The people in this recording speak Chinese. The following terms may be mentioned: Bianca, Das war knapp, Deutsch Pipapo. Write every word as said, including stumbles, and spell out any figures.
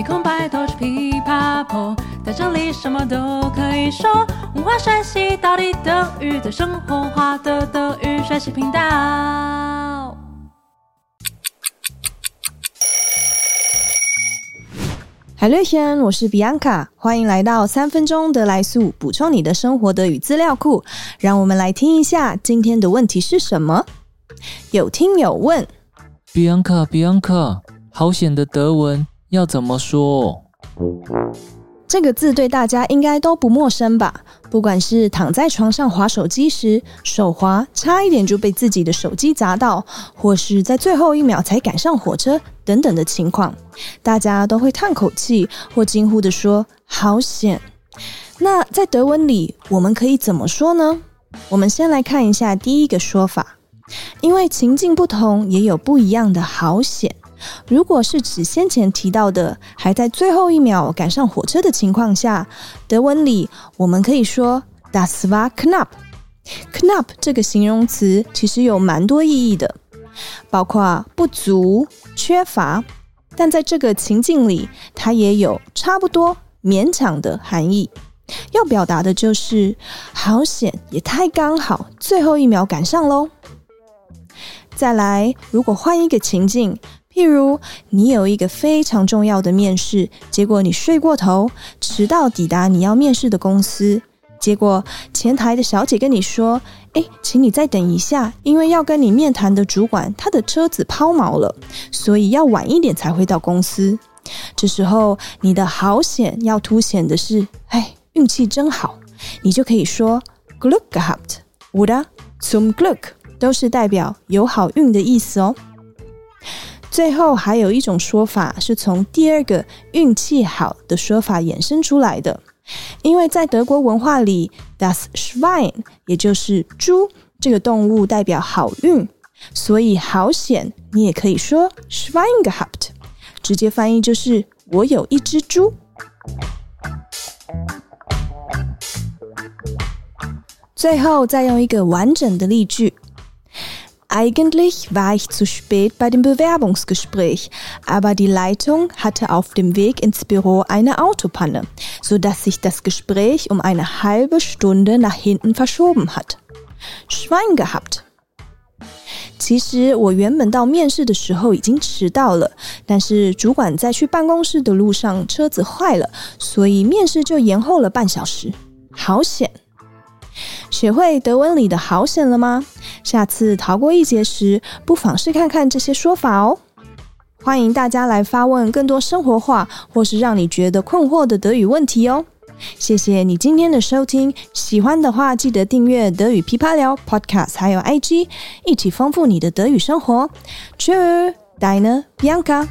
Willkommen bei Deutsch Pipapo， 在这里什么都可以说，文化学习到底德语最生活化的德语学习频道。Hallöchen， 我是 Bianca， 欢迎来到三分钟德来速，补充你的生活德语资料库。让我们来听一下今天的问题是什么。有听友问 Bianca Bianca， 好险的德文要怎么说？这个字对大家应该都不陌生吧？不管是躺在床上滑手机时，手滑差一点就被自己的手机砸到，或是在最后一秒才赶上火车等等的情况，大家都会叹口气或惊呼地说好险。那在德文里我们可以怎么说呢？我们先来看一下第一个说法，因为情境不同也有不一样的好险。如果是指先前提到的还在最后一秒赶上火车的情况下，德文里我们可以说 Das war knapp。 Knapp 这个形容词其实有蛮多意义的，包括不足、缺乏，但在这个情境里它也有差不多、勉强的含义，要表达的就是好险也太刚好，最后一秒赶上咯。再来，如果换一个情境，譬如你有一个非常重要的面试，结果你睡过头，迟到抵达你要面试的公司，结果前台的小姐跟你说，诶，请你再等一下，因为要跟你面谈的主管他的车子抛锚了，所以要晚一点才会到公司。这时候你的好险要凸显的是，哎，运气真好，你就可以说 Glück gehabt oder zum Glück， 都是代表有好运的意思哦。最后还有一种说法是从第二个运气好的说法衍生出来的，因为在德国文化里 Das Schwein 也就是猪这个动物代表好运，所以好险你也可以说 Schwein gehabt， 直接翻译就是我有一只猪。最后再用一个完整的例句，Eigentlich war ich zu spät bei dem Bewerbungsgespräch, aber die Leitung hatte auf dem Weg ins Büro eine Autopanne, sodass sich das Gespräch um eine halbe Stunde nach hinten verschoben hat. Schwein gehabt. 其实我原本到面试的时候已经迟到了，但是主管在去办公室的路上车子坏了，所以面试就延后了半小时。好险！学会德文里的好险了吗？下次逃过一劫时，不妨试看看这些说法哦。欢迎大家来发问更多生活化或是让你觉得困惑的德语问题哦。谢谢你今天的收听，喜欢的话记得订阅德语噼啪聊 Podcast 还有 I G， 一起丰富你的德语生活。Tschö， Deine Bianca。